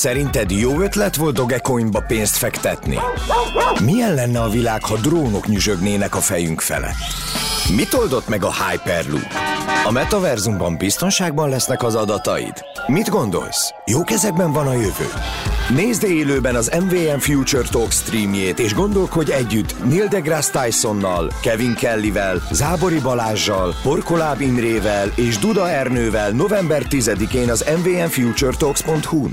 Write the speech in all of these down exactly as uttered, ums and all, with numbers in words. Szerinted jó ötlet volt Dogecoinba pénzt fektetni? Milyen lenne a világ, ha drónok nyüzsögnének a fejünk felett? Mit oldott meg a Hyperloop? A metaverzumban biztonságban lesznek az adataid? Mit gondolsz? Jó kezekben van a jövő? Nézd élőben az em dupla vé em FutureTalks streamjét, és gondolkodj együtt Neil deGrasse Tysonnal, Kevin Kellyvel, Zábori Balázsjal, Porkoláb Imrével és Duda Ernővel november tizedikén az em dupla vé em future talks pont hu-n.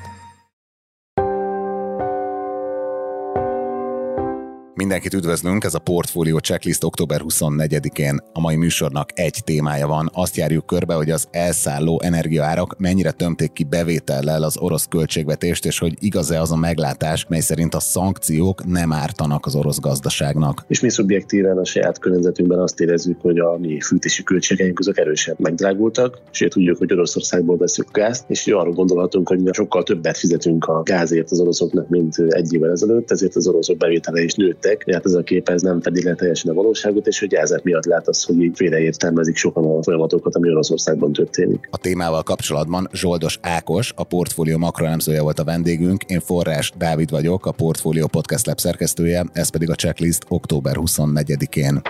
Mindenkit üdvözlünk, ez a Portfolio Checklist október huszonnegyedikén. A mai műsornak egy témája van, azt járjuk körbe, hogy az elszálló energiaárak mennyire tömték ki bevétellel az orosz költségvetést, és hogy igaz-e az a meglátás, mely szerint a szankciók nem ártanak az orosz gazdaságnak. És mi szubjektíven a saját környezetünkben azt érezzük, hogy a mi fűtési költségeink azok erősen megdrágultak, és tudjuk, hogy Oroszországból veszünk gázt, és arról gondolhatunk, hogy mi sokkal többet fizetünk a gázért az oroszoknak, mint egy évvel ezelőtt, ezért az oroszok bevétele is nőtt. Tehát ez a kép ez nem fedi le teljesen a valóságot, és hogy ezek miatt lát az, hogy így félreértelmezik sokan a folyamatokat, ami Oroszországban történik. A témával kapcsolatban Zsoldos Ákos, a Portfolio makroelemzője volt a vendégünk, én Forrás Dávid vagyok, a Portfolio Podcast Lab szerkesztője, ez pedig a checklist október huszonnegyedikén.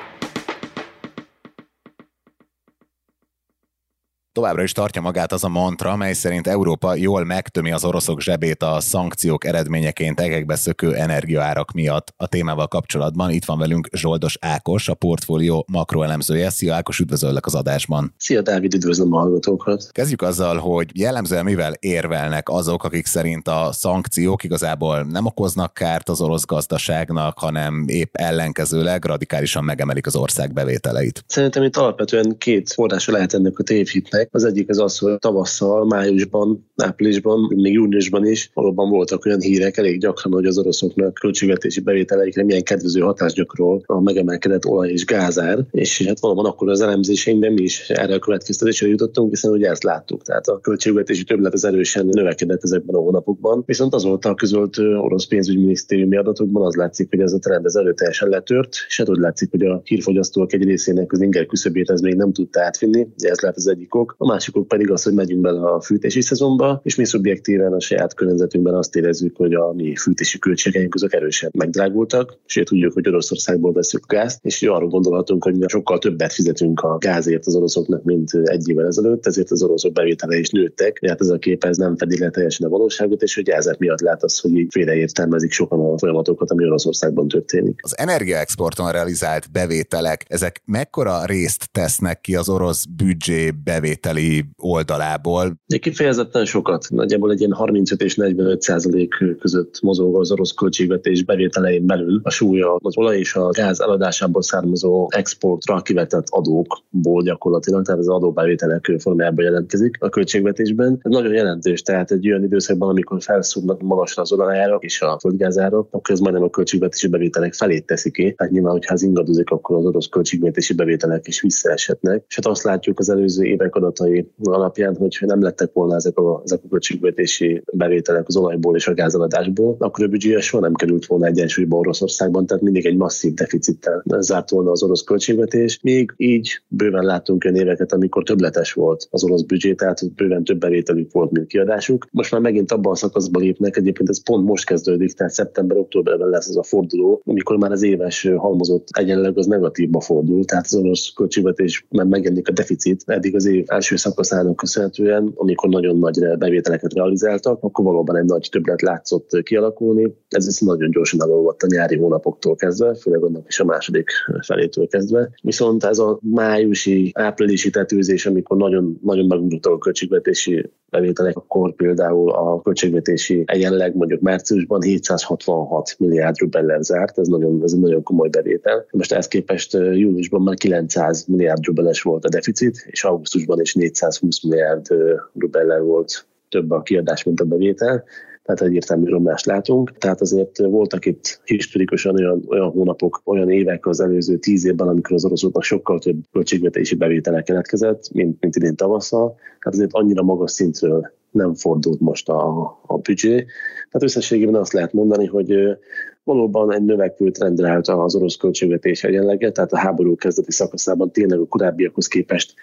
Továbbra is tartja magát az a mantra, mely szerint Európa jól megtömi az oroszok zsebét a szankciók eredményeként egekbe szökő energiaárak miatt. A témával kapcsolatban itt van velünk Zsoldos Ákos, a Portfolio makroelemzője. Szia Ákos, üdvözöllek az adásban. Szia Dávid, üdvözlöm a hallgatókat. Kezdjük azzal, hogy jellemzően mivel érvelnek azok, akik szerint a szankciók igazából nem okoznak kárt az orosz gazdaságnak, hanem épp ellenkezőleg radikálisan megemelik az ország bevételeit. Szerintem itt alapvetően két forrása lehet ennek a tévhitnek. Az egyik az az, hogy tavasszal, májusban, áprilisban, még júniusban is valóban voltak olyan hírek elég gyakran, hogy az oroszoknak költségvetési bevételeikre milyen kedvező hatást gyakorol a megemelkedett olaj és gázár, és hát valóban akkor az elemzéseinkben mi is erre a következtetésre jutottunk, hiszen ugye ezt láttuk. Tehát a költségvetési többlet az erősen növekedett ezekben a hónapokban, viszont azóta a közölt orosz pénzügyminisztériumi adatokban az látszik, hogy ez a trend az erőteljesen letört, és hát úgy látszik, hogy a hírfogyasztók egy részének az inger küszöbét ez még nem tudta átvinni, ez lehet az egyik ok. A másik ok pedig az, hogy megyünk bele a fűtési szezonba, és mi szubjektíven a saját környezetünkben azt érezzük, hogy a mi fűtési költségeink azok erősen megdrágultak, és tudjuk, hogy Oroszországból veszünk gázt, és arról gondolhatunk, hogy mi sokkal többet fizetünk a gázért az oroszoknak, mint egy évvel ezelőtt, ezért az oroszok bevétele is nőttek, de hát ez a kép ez nem fedi le teljesen a valóságot, és hogy ezek miatt lát az, hogy így félreértelmezik sokan a folyamatokat, ami Oroszországban történik. Az energiaexporton realizált bevételek, ezek mekkora részt tesznek ki az orosz büdzsé bevételek oldalából? De kifejezetten sokat. Nagyjából egy ilyen harmincöt és negyvenöt százalék között mozog az orosz költségvetés bevételein belül a súlya az olaj és a gáz eladásából származó exportra kivetett adókból gyakorlatilag, tehát az adóbevételek formájában jelentkezik a költségvetésben. Ez nagyon jelentős, tehát egy olyan időszakban, amikor felszúrnak magasra az olajárak és a földgázárak, akkor ez majdnem a költségvetési bevételek felét teszi ki. Hát nyilván, hogyha ez ingadozik, akkor az orosz költségvetési bevételek is visszaeshetnek. És hát azt látjuk az előző évek alapján, hogy nem lettek volna ezek a, ezek a költségvetési bevételek az olajból és a gázeladásból, akkor a büdzséje soha nem került volna egyensúlyba Oroszországban, tehát mindig egy masszív deficittel zárt volna az orosz költségvetés. Még így bőven láttunk olyan éveket, amikor többletes volt az orosz büdzsé, tehát bőven több bevételük volt, mint kiadásuk. Most már megint abban a szakaszban lépnek, egyébként ez pont most kezdődik, tehát szeptember-októberben lesz az a forduló, amikor már az éves halmozott egyenleg az negatívba fordul, tehát az orosz költségvetés már megjelenik a deficit, eddig az év első szakaszának köszönhetően, amikor nagyon nagy bevételeket realizáltak, akkor valóban egy nagy többlet látszott kialakulni. Ez viszont nagyon gyorsan elolvadt a nyári hónapoktól kezdve, főleg annak is a második felétől kezdve. Viszont ez a májusi, áprilisi tetőzés, amikor nagyon, nagyon megugrottak a költségvetési bevételek, akkor például a költségvetési egyenleg mondjuk márciusban hétszázhatvanhat milliárd rubellel zárt, ez nagyon, ez egy nagyon komoly bevétel. Most ehhez képest júliusban már kilencszáz milliárd rubelles volt a deficit, és augusztusban is négyszázhúsz milliárd rubellel volt több a kiadás, mint a bevétel. Tehát egy értelmű romlást látunk. Tehát azért voltak itt historikusan olyan, olyan hónapok, olyan évek az előző tíz évben, amikor az oroszoknak sokkal több költségvetési bevétel keletkezett, mint, mint idén tavasszal. Tehát azért annyira magas szintről nem fordult most a, a büdzsé. Tehát összességében azt lehet mondani, hogy valóban egy növekvő trendre állt az orosz költségvetés egyenlege, tehát a háború kezdeti szakaszában tényleg a korábbiakhoz képest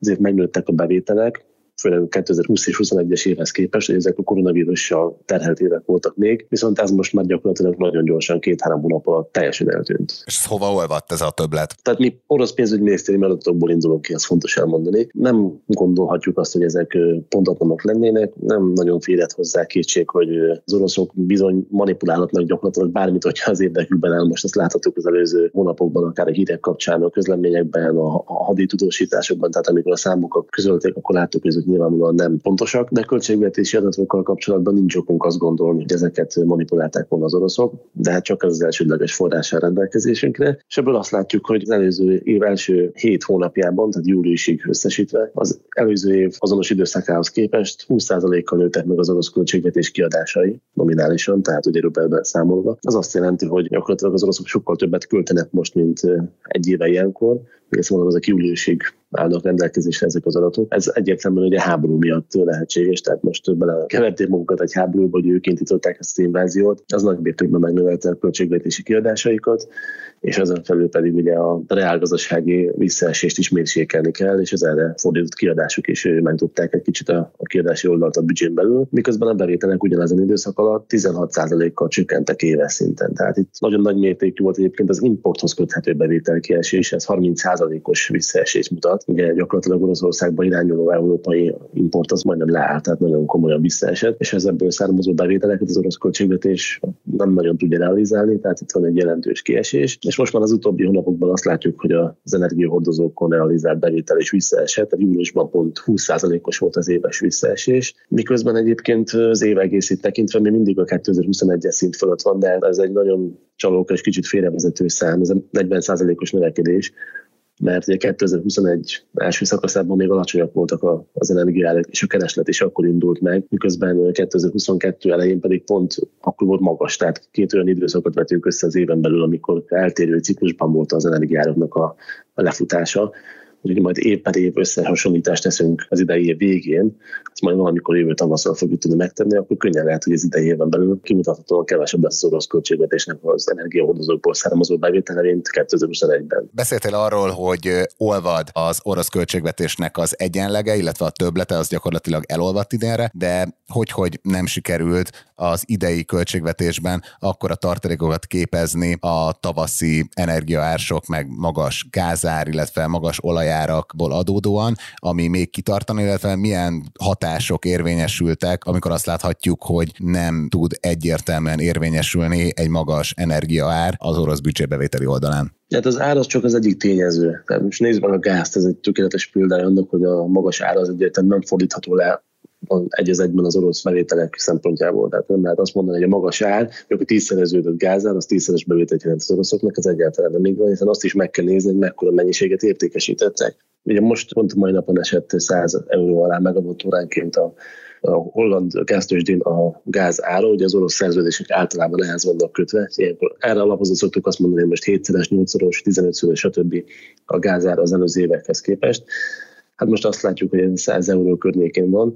azért megnőttek a bevételek, főleg a kétezer-húsz és huszonegy-es évhez képest, hogy ezek a koronavírussal terhelt évek voltak még, viszont ez most már gyakorlatilag nagyon gyorsan, két-három hónap alatt teljesen eltűnt. És hova olvadt ez a többlet? Tehát mi orosz pénzügyminisztérium adatokból indulunk ki, ez fontos elmondani. Nem gondolhatjuk azt, hogy ezek pontatlanok lennének, nem nagyon férhet hozzá kétség, hogy az oroszok bizony manipulálhatnak gyakorlatilag bármit, hogyha az érdekükben áll. Most ezt láthatjuk az előző hónapokban, akár a hírek kapcsán, a közleményekben, a, a haditudósításokban, tehát amikor a számokat közölték, akkor láttuk, hogy ezek nyilvánvalóan nem pontosak, de költségvetési adatokkal kapcsolatban nincs okunk azt gondolni, hogy ezeket manipulálták volna az oroszok, de hát csak ez az elsődleges forrással rendelkezésünkre. És ebből azt látjuk, hogy az előző év első hét hónapjában, tehát júliusig összesítve, az előző év azonos időszakához képest húsz százalékkal nőttek meg az orosz költségvetés kiadásai nominálisan, tehát ugye rubelben számolva. Az azt jelenti, hogy gyakorlatilag az oroszok sokkal többet költenek most, mint egy éve ilyenkor. Ezt mondom, ezek júliusig állnak rendelkezésre ezek az adatok. Ez egyértelműen ugye háború miatt lehetséges, tehát most belekeverték magukat egy háborúba, hogy ők indították ezt az inváziót, az nagy mértékben megnövelte a költségvetési kiadásaikat, és ezen felül pedig ugye a reálgazdasági visszaesést is mérsékelni kell, és az erre fordított kiadások is megdobták egy kicsit a kiadási oldalt a büdzsén belül, miközben a bevételek ugyanezen időszak alatt tizenhat százalékkal csökkentek éves szinten. Tehát itt nagyon nagy mértékű volt egyébként az importhoz köthető bevétel kiesés, ez harminc százalékos visszaesést mutat. Ugye gyakorlatilag Oroszországba irányuló európai import az majdnem leállt, tehát nagyon komolyan visszaesett, és az ebből származó bevételeket az orosz költségvetés nem nagyon tudja realizálni, tehát itt van egy jelentős kiesés. És most már az utóbbi hónapokban azt látjuk, hogy az energiahordozókon realizált bevétel is visszaesett, tehát júliusban pont húsz százalékos volt az éves visszaesés, miközben egyébként az év egészét tekintve még mindig a kétezer-huszonegyes szint fölött van, de ez egy nagyon csalóka és kicsit félrevezető szám, ez negyven százalékos növekedés, mert ugye kétezer-huszonegy első szakaszában még alacsonyak voltak az energiaárak, és a kereslet is akkor indult meg, miközben kétezer-huszonkettő elején pedig pont akkor volt magas, tehát két olyan időszakot vetünk össze az éven belül, amikor eltérő ciklusban volt az energiaáraknak a, a lefutása, úgyhogy majd év per év összehasonlítást teszünk az idei év végén, ezt majd valamikor jövő tavasszal fogjuk tudni megtenni, akkor könnyen lehet, hogy az idei évben belül kimutathatóan kevesebb lesz az orosz költségvetésnek az energiahordozókból származó bevétele, mint kétezer-huszonegyben. Beszéltél arról, hogy olvad az orosz költségvetésnek az egyenlege, illetve a többlete az gyakorlatilag elolvadt idénre, de hogy, hogy nem sikerült az idei költségvetésben akkora tartalékokat képezni a tavaszi energiaársok, meg magas gázár, illetve magas olajár adódóan, ami még kitartani, illetve milyen hatások érvényesültek, amikor azt láthatjuk, hogy nem tud egyértelműen érvényesülni egy magas energiaár az orosz büdzsébevételi oldalán. Tehát az ár az csak az egyik tényező. Tehát most nézd meg a gázt, ez egy tökéletes példája annak, hogy a magas ár az egyáltalán nem fordítható le egy az egyben az orosz bevételek szempontjából. Tehát nem lehet azt mondani, hogy a magas ár, hogy a tízszereződött gázár, az tízszeres bevételt jelent az oroszoknak, ez egyáltalán nem így van, hiszen azt is meg kell nézni, hogy mekkora mennyiséget értékesítettek. Ugye most pont mai napon esett száz euró alá megawattóránként a a holland gáztőzsdén a gáz ára, ugye az orosz szerződések általában ehhez vannak kötve. Erre alapozva szoktuk azt mondani, hogy most hétszeres, nyolcszeres, tizenötszörös, stb. A gázára az előző évekhez képest. Hát most azt látjuk, hogy száz euró környékén van.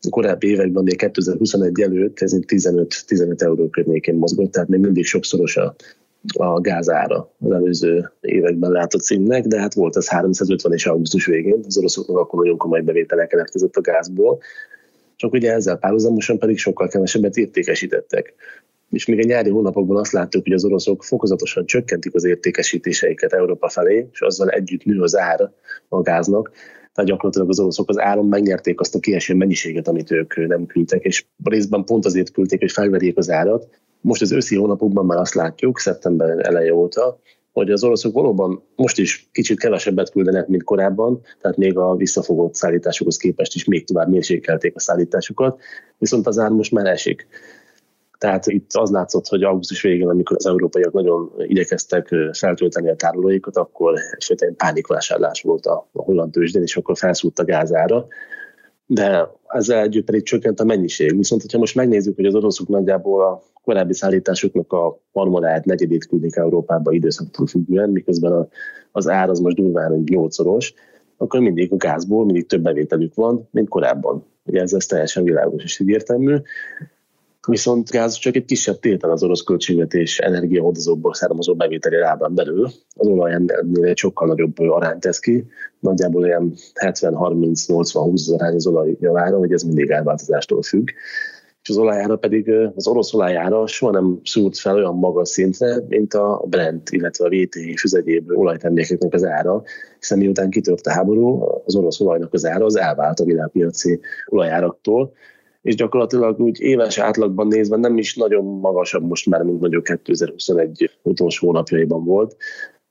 A korábbi években, még kétezer-huszonegy előtt ez tizenöt euró környékén mozgott, tehát még mindig sokszoros a, a gázára az előző években látott színnek, de hát volt ez háromszázötven és augusztus végén, az oroszoknak akkor nagyon komoly bevételek keletkezett a gázból, csak ugye ezzel párhuzamosan pedig sokkal kevesebbet értékesítettek. És még a nyári hónapokban azt láttuk, hogy az oroszok fokozatosan csökkentik az értékesítéseiket Európa felé, és azzal együtt nő az ára a gáznak, tehát gyakorlatilag az oroszok az áron megnyerték azt a kieső mennyiséget, amit ők nem küldtek, és részben pont azért küldték, hogy felverjék az árat. Most az őszi hónapokban már azt látjuk, szeptember eleje óta, hogy az oroszok valóban most is kicsit kevesebbet küldenek, mint korábban, tehát még a visszafogott szállításokhoz képest is még tovább mérsékelték a szállításukat, viszont az ár most már esik. Tehát itt az látszott, hogy augusztus végén, amikor az európaiak nagyon igyekeztek feltölteni a tárolóikat, akkor egyfajta pánikvásárlás volt a holland tőzsdén, és akkor felszúrt a gázára. De ezzel együtt pedig csökkent a mennyiség. Viszont, hogyha most megnézzük, hogy az oroszok nagyjából a korábbi szállításoknak a harmadát, negyedét küldik Európába időszaktól függően, miközben az ár az most durván nyolcszoros, akkor mindig a gázból mindig több bevételük van, mint korábban. Ugye ez, ez teljesen világos és egyértelmű. viszont gáz csak egy kisebb tétel az orosz költségvetés energiahordozókból származó bevételi rádán belül. Az olaj ennél egy sokkal nagyobb arányt tesz ki, nagyjából olyan hetven harminc nyolcvan húsz arány az olaj javára, hogy ez mindig árváltozástól függ. És az olajára pedig, az orosz olajára soha nem szúrt fel olyan magas szintre, mint a Brent, illetve a vé té és az egyéb olajtermékeknek az ára, hiszen miután kitört a háború, az orosz olajnak az ára az elvált a világpiaci olajáraktól, és gyakorlatilag úgy éves átlagban nézve nem is nagyon magasabb most már, mint mondjuk kétezer-huszonegy utolsó hónapjaiban volt.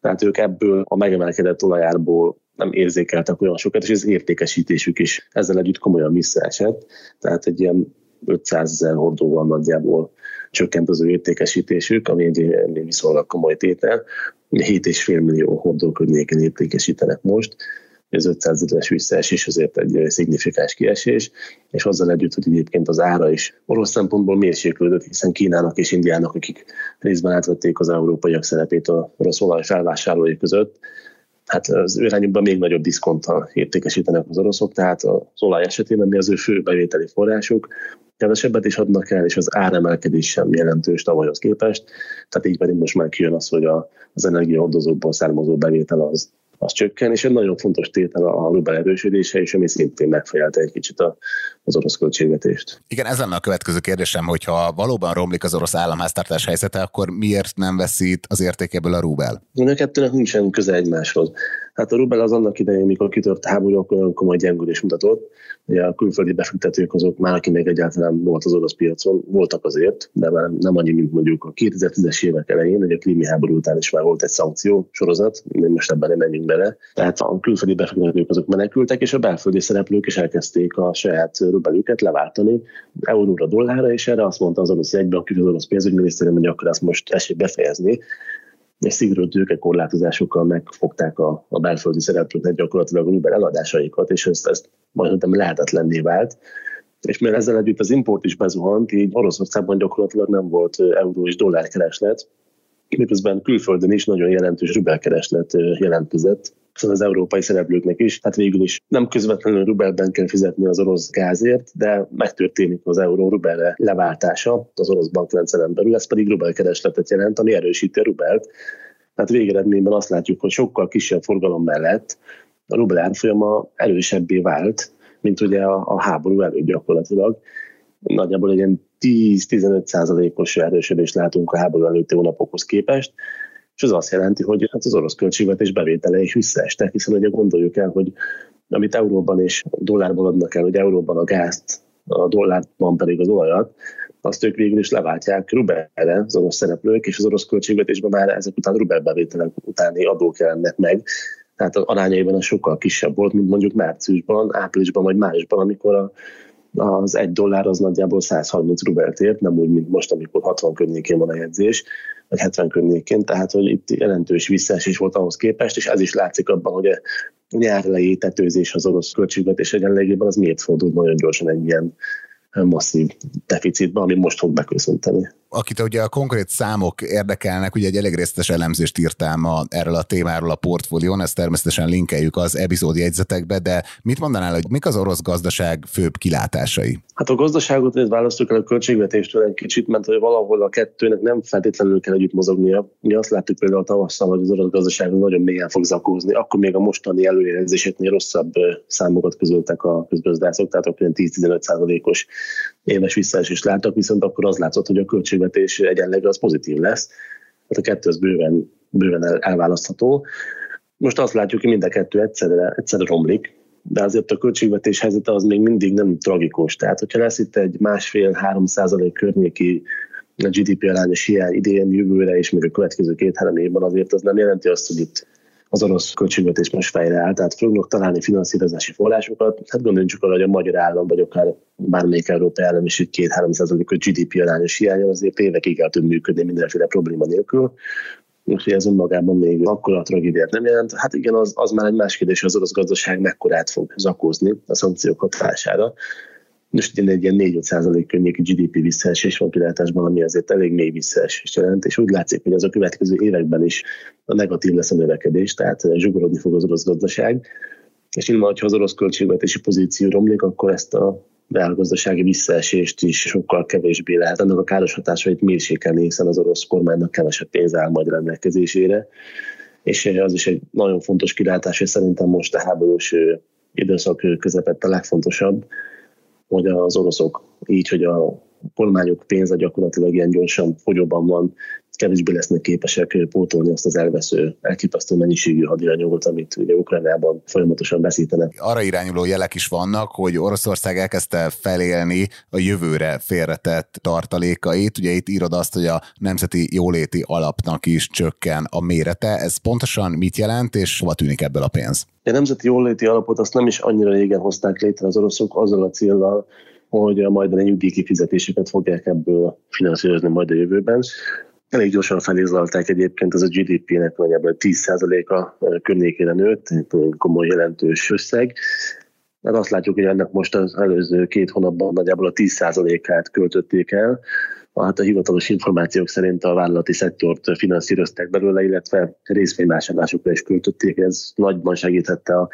Tehát ők ebből a megemelkedett olajárból nem érzékeltek olyan sokat, és az értékesítésük is ezzel együtt komolyan visszaesett. Tehát egy ilyen ötszázezer hordóval nagyjából csökkent az ő értékesítésük, ami egy viszonylag komoly tétel. hét egész öt millió hordó környéken értékesítenek most. Az ötszázezres visszaesés azért egy szignifikáns kiesés, és hozzá együtt, hogy egyébként az ára is orosz szempontból mérséklődött, hiszen Kínának és Indiának, akik részben átvették az európaiak szerepét a orosz olaj felvásárlói között, hát az ő irányukban még nagyobb diszkonttal értékesítenek az oroszok, tehát az olaj esetében mi az ő fő bevételi forrásuk, kevesebbet is adnak el, és az áremelkedés sem jelentős tavalyhoz képest, tehát így pedig most már kijön az, hogy az energiahordozókból származó bevétel az az csökken, és egy nagyon fontos tétel a rubel erősödése, és ami szintén megfejelte egy kicsit az orosz költségvetést. Igen, ez lenne a következő kérdésem, hogyha valóban romlik az orosz államháztartás helyzete, akkor miért nem veszít az értékéből a rubel? A kettőnek nincsen köze egymáshoz. Hát a rubel az annak idején, mikor kitört a háború, akkor olyan komoly gyengülés mutatott. Ugye a külföldi befektetők azok már, aki még egyáltalán volt az orosz piacon, voltak azért, de már nem annyi, mint mondjuk a kétezer-tízes évek elején, hogy a klími háború után is már volt egy szankció sorozat, most ebben nem menjünk bele. Tehát a külföldi befektetők azok menekültek, és a belföldi szereplők is elkezdték a saját rubelüket leváltani euróra, dollárra, és erre azt mondta az orosz jegyben, aki az orosz pénzügyminisztérium, hogy akkor ezt most tessék befejezni. És szigorú tőkekorlátozásokkal megfogták a, a belföldi szereplőknek gyakorlatilag a rubel eladásaikat, és ezt, ezt majdnem lehetetlenné vált. És mert ezzel együtt az import is bezuhant, így Oroszországban gyakorlatilag nem volt euró és dollár kereslet, miközben külföldön is nagyon jelentős rubel kereslet jelentkezett, szóval az európai szereplőknek is, hát végül is nem közvetlenül rubelben kell fizetni az orosz gázért, de megtörténik az euró-rubelre leváltása az orosz bankrendszeren belül, ez pedig rubelkeresletet jelent, ami erősíti a rubelt. Tehát végeredményben azt látjuk, hogy sokkal kisebb forgalom mellett a rubel árfolyama erősebbé vált, mint ugye a, a háború előtt gyakorlatilag. Nagyjából egy ilyen tíz-tizenöt százalékos erősödést látunk a háború előtti hónapokhoz képest, és az azt jelenti, hogy hát az orosz költségvetés bevétele is visszaestek, hiszen ugye gondoljuk el, hogy amit euróban és dollárban adnak el, hogy euróban a gázt, a dollárban pedig az olajat, azt ők végül is leváltják rubelre az orosz szereplők, és az orosz költségvetésben már ezek után rubelbevételek utáni adók jelennek meg. Tehát az arányaiban sokkal kisebb volt, mint mondjuk márciusban, áprilisban vagy májusban, amikor a az egy dollár az nagyjából száz harminc rubelt ért, nem úgy, mint most, amikor hatvan környékén van a jegyzés, vagy hetven környékén, tehát hogy itt jelentős visszaesés volt ahhoz képest, és ez is látszik abban, hogy a nyárlei tetőzés az orosz költségvetés egyenlegében az miért fordult nagyon gyorsan egy ilyen masszív deficitben, ami most fog beköszönteni. Akit ugye a konkrét számok érdekelnek, ugye egy elég részletes elemzést írtám a, erről a témáról a portfólión, ezt természetesen linkeljük az epizód jegyzetekbe, de mit mondanál, hogy mik az orosz gazdaság főbb kilátásai? Hát a gazdaságot ezt választjuk el a költségvetéstől egy kicsit, mert hogy valahol a kettőnek nem feltétlenül kell együtt mozognia. Mi azt láttuk például tavasszal, hogy az orosz gazdaság nagyon mélyen fog zakózni, akkor még a mostani előrejelzéseknél rosszabb számokat közöltek a közgazdászok, tehát akkor tíz-tizenöt százalékos éves visszaesést láttak, viszont akkor az látszott, hogy a költségvetés egyenleg az pozitív lesz. Hát a kettő az bőven, bőven elválasztható. Most azt látjuk, hogy mind a kettő egyszerre, egyszerre romlik, de azért a költségvetés helyzete az még mindig nem tragikus. Tehát, hogyha lesz itt egy másfél-három százalék környéki gé dé pé arányos hiány idén, jövőre és még a következő két-három évben, azért az nem jelenti azt, hogy itt az orosz költségvetés most fejre áll, tehát fognak találni finanszírozási forrásokat. Hát gondoljunk csak arra, hogy a magyar állam, vagy akár bármelyik európai állam is két-három százalékos gé dé pé arányos hiánya, azért évekig el tud működni mindenféle probléma nélkül. Úgyhogy ez önmagában még akkora tragédiát nem jelent. Hát igen, az, az már egy más kérdés, hogy az orosz gazdaság mekkorát fog zakózni a szankciók hatására. Most egy ilyen négy-öt százalék környéki gé dé pé visszaesés van kilátásban, ami azért elég mély visszaesést jelent, és úgy látszik, hogy az a következő években is a negatív lesz a növekedés, tehát zsugorodni fog az orosz gazdaság, és nyilván, hogyha az orosz költségvetési pozíció romlik, akkor ezt a reálgazdasági visszaesést is sokkal kevésbé lehet. Annak a káros hatásait mérsékelni, hiszen az orosz kormánynak kevesebb pénz áll majd rendelkezésére. És az is egy nagyon fontos kilátás, és szerintem most a háborús időszak közepette a legfontosabb, hogy az oroszok így, hogy a kormányok pénze gyakorlatilag ilyen gyorsan fogyóban van, kevésbé lesznek képesek pótolni azt az elvesző, elképesztő mennyiségű hadianyagot, amit ugye Ukrajnában folyamatosan veszítenek. Arra irányuló jelek is vannak, hogy Oroszország elkezdte felélni a jövőre félretett tartalékait. Ugye itt írod azt, hogy a nemzeti jóléti alapnak is csökken a mérete. Ez pontosan mit jelent, és hova tűnik ebből a pénz? A nemzeti jóléti alapot azt nem is annyira régen hozták létre az oroszok azzal a céllal, hogy majd a nyugdíjkifizetéseket fogják ebből finanszírozni majd a jövőben. Elég gyorsan felézlalták egyébként, az a gé dé pének nagyjából tíz százaléka környékére nőtt, komoly jelentős összeg. Hát azt látjuk, hogy ennek most az előző két hónapban nagyjából a tíz százalékát költötték el. Hát a hivatalos információk szerint a vállalati szektort finanszírozták belőle, illetve részvényvásárlásokra is költötték. Ez nagyban segítette a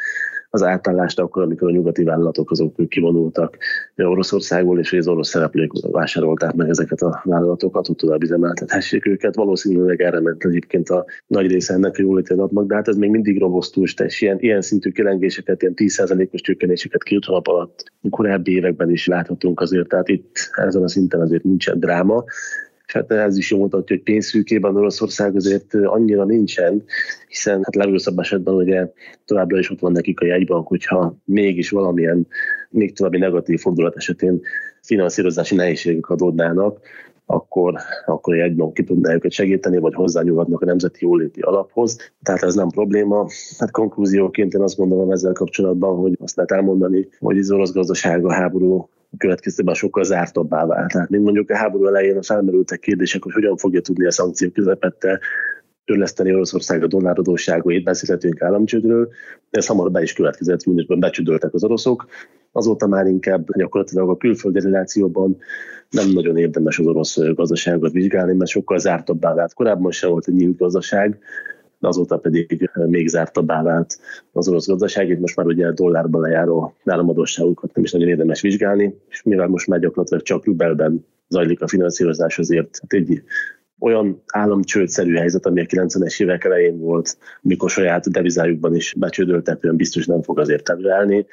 az átállást akkor, amikor a nyugati vállalatok azok kivonultak Oroszországból, és az orosz szereplők vásárolták meg ezeket a vállalatokat, hogy tovább üzemeltethessék őket. Valószínűleg erre ment egyébként a nagy része ennek a jóléti alapnak, de hát ez még mindig robosztus, és ilyen, ilyen szintű kilengéseket, ilyen tíz százalékos csökkenéseket két hónap alatt korábbi években is láthatunk azért, tehát itt ezen a szinten azért nincsen dráma. Hát ez is jól mutatja, hogy pénzszűkében Oroszország azért annyira nincsen, hiszen hát legrosszabb esetben ugye továbbra is ott van nekik a jegybank, hogyha mégis valamilyen, még további negatív fordulat esetén finanszírozási nehézségek adódnának, akkor, akkor a jegybank ki tudná őket segíteni, vagy hozzányúlhatnak a nemzeti jóléti alaphoz. Tehát ez nem probléma. Hát konklúzióként én azt gondolom ezzel kapcsolatban, hogy azt lehet elmondani, hogy az orosz gazdaság a háború következtében sokkal zártabbá vált. Tehát mint mondjuk a háború elején felmerültek kérdések, hogy hogyan fogja tudni a szankciók közepette törleszteni Oroszország a dolláradósságait, beszélhetünk államcsődről, ez hamar be is következett, júniusban becsüdöltek az oroszok. Azóta már inkább gyakorlatilag a külföldi relációban nem nagyon érdemes az orosz gazdaságot vizsgálni, mert sokkal zártabbá vált. Korábban sem volt egy nyílt gazdaság, de azóta pedig még zártabbá vált az orosz gazdaságét, most már ugye dollárban lejáró államadósságukat nem is nagyon érdemes vizsgálni, és mivel most már gyakorlatilag csak rubelben zajlik a finanszírozás, azért hát egy olyan államcsődszerű helyzet, ami a kilencvenes évek elején volt, mikor saját devizájukban is becsődöltek, olyan biztos nem fog azért előállni,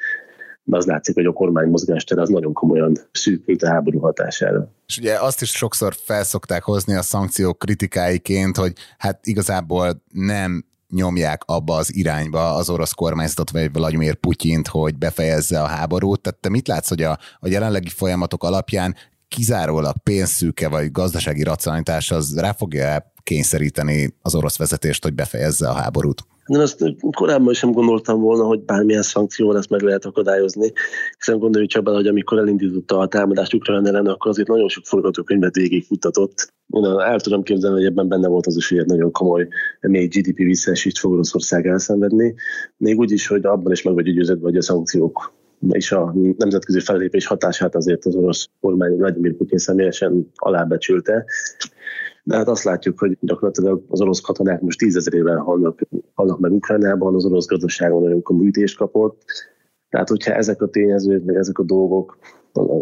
de az látszik, hogy a kormány mozgástere az nagyon komolyan szűkült a háború hatására. És ugye azt is sokszor felszokták hozni a szankciók kritikáiként, hogy hát igazából nem nyomják abba az irányba az orosz kormányzatot, vagy Vladimir Putyint, hogy befejezze a háborút. Tehát te mit látsz, hogy a, a jelenlegi folyamatok alapján kizárólag pénzszűke vagy gazdasági racionalitás az rá fogja kényszeríteni az orosz vezetést, hogy befejezze a háborút? Én azt korábban sem gondoltam volna, hogy bármilyen szankcióval ezt meg lehet akadályozni, hiszen gondoljuk csak bele, hogy amikor elindította a támadást Ukrajna ellen, akkor azért nagyon sok forgatókönyvet végigfuttatott. El tudom képzelni, hogy ebben benne volt az is, hogy egy nagyon komoly mély gé dé pé visszaesést fog Oroszország elszenvedni, még úgy is, hogy abban is meg vagy győződve, hogy a szankciók és a nemzetközi fellépés hatását azért az orosz kormány Vladimir Putyin személyesen alábecsülte. De hát azt látjuk, hogy gyakorlatilag az orosz katonák most tízezerével halnak, halnak meg Ukrajnában, az orosz gazdaságon nagyon komoly ütést kapott. Tehát hogyha ezek a tényezők, meg ezek a dolgok,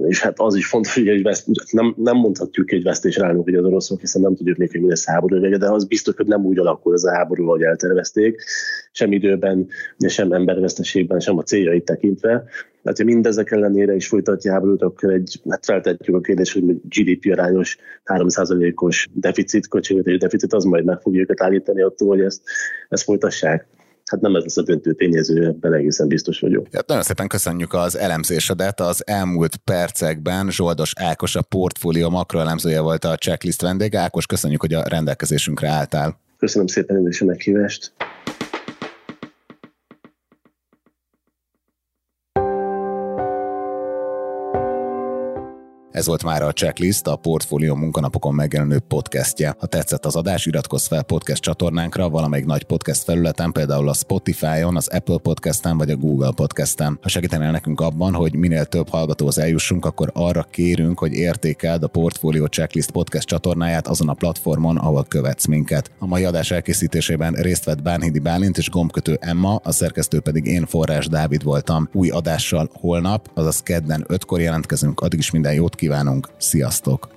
és hát az is fontos, hogy veszt, nem, nem mondhatjuk, hogy vesztésre állunk, hogy az oroszok, hiszen nem tudjuk még, hogy mi lesz a háború vége, de az biztos, hogy nem úgy alakul ez a háború, ahogy eltervezték, sem időben, sem emberveszteségben, sem a céljait tekintve. Tehát mindezek ellenére is folytatja háborút, akkor egy, hát feltetjük a kérdést, hogy gé dé pé arányos három százalékos deficit, költségvetési deficit, az majd meg fogja őket állítani attól, hogy ezt, ezt folytassák. Hát nem ez lesz a döntő tényező, ebben egészen biztos vagyok. Ja, nagyon szépen köszönjük az elemzésedet. Az elmúlt percekben Zsoldos Ákos, a Portfolio makroelemzője volt a Checklist vendége. Ákos, köszönjük, hogy a rendelkezésünkre álltál. Köszönöm szépen én is a meghívást. Ez volt már a Checklist, a Portfolio munkanapokon megjelenő podcastje. Ha tetszett az adás, iratkozz fel podcast csatornánkra valamelyik nagy podcast felületen, például a Spotify-on, az Apple Podcast-en vagy a Google Podcast-en. Ha segítenél nekünk abban, hogy minél több hallgatóhoz eljussunk, akkor arra kérünk, hogy értékeld a Portfolio Checklist podcast csatornáját azon a platformon, ahol követsz minket. A mai adás elkészítésében részt vett Bánhidi Bálint és Gombkötő Emma, a szerkesztő pedig én, Forrás Dávid voltam. Új adással holnap, azaz kedden ötkor jelentkezünk, addig is minden jót kívánunk, sziasztok!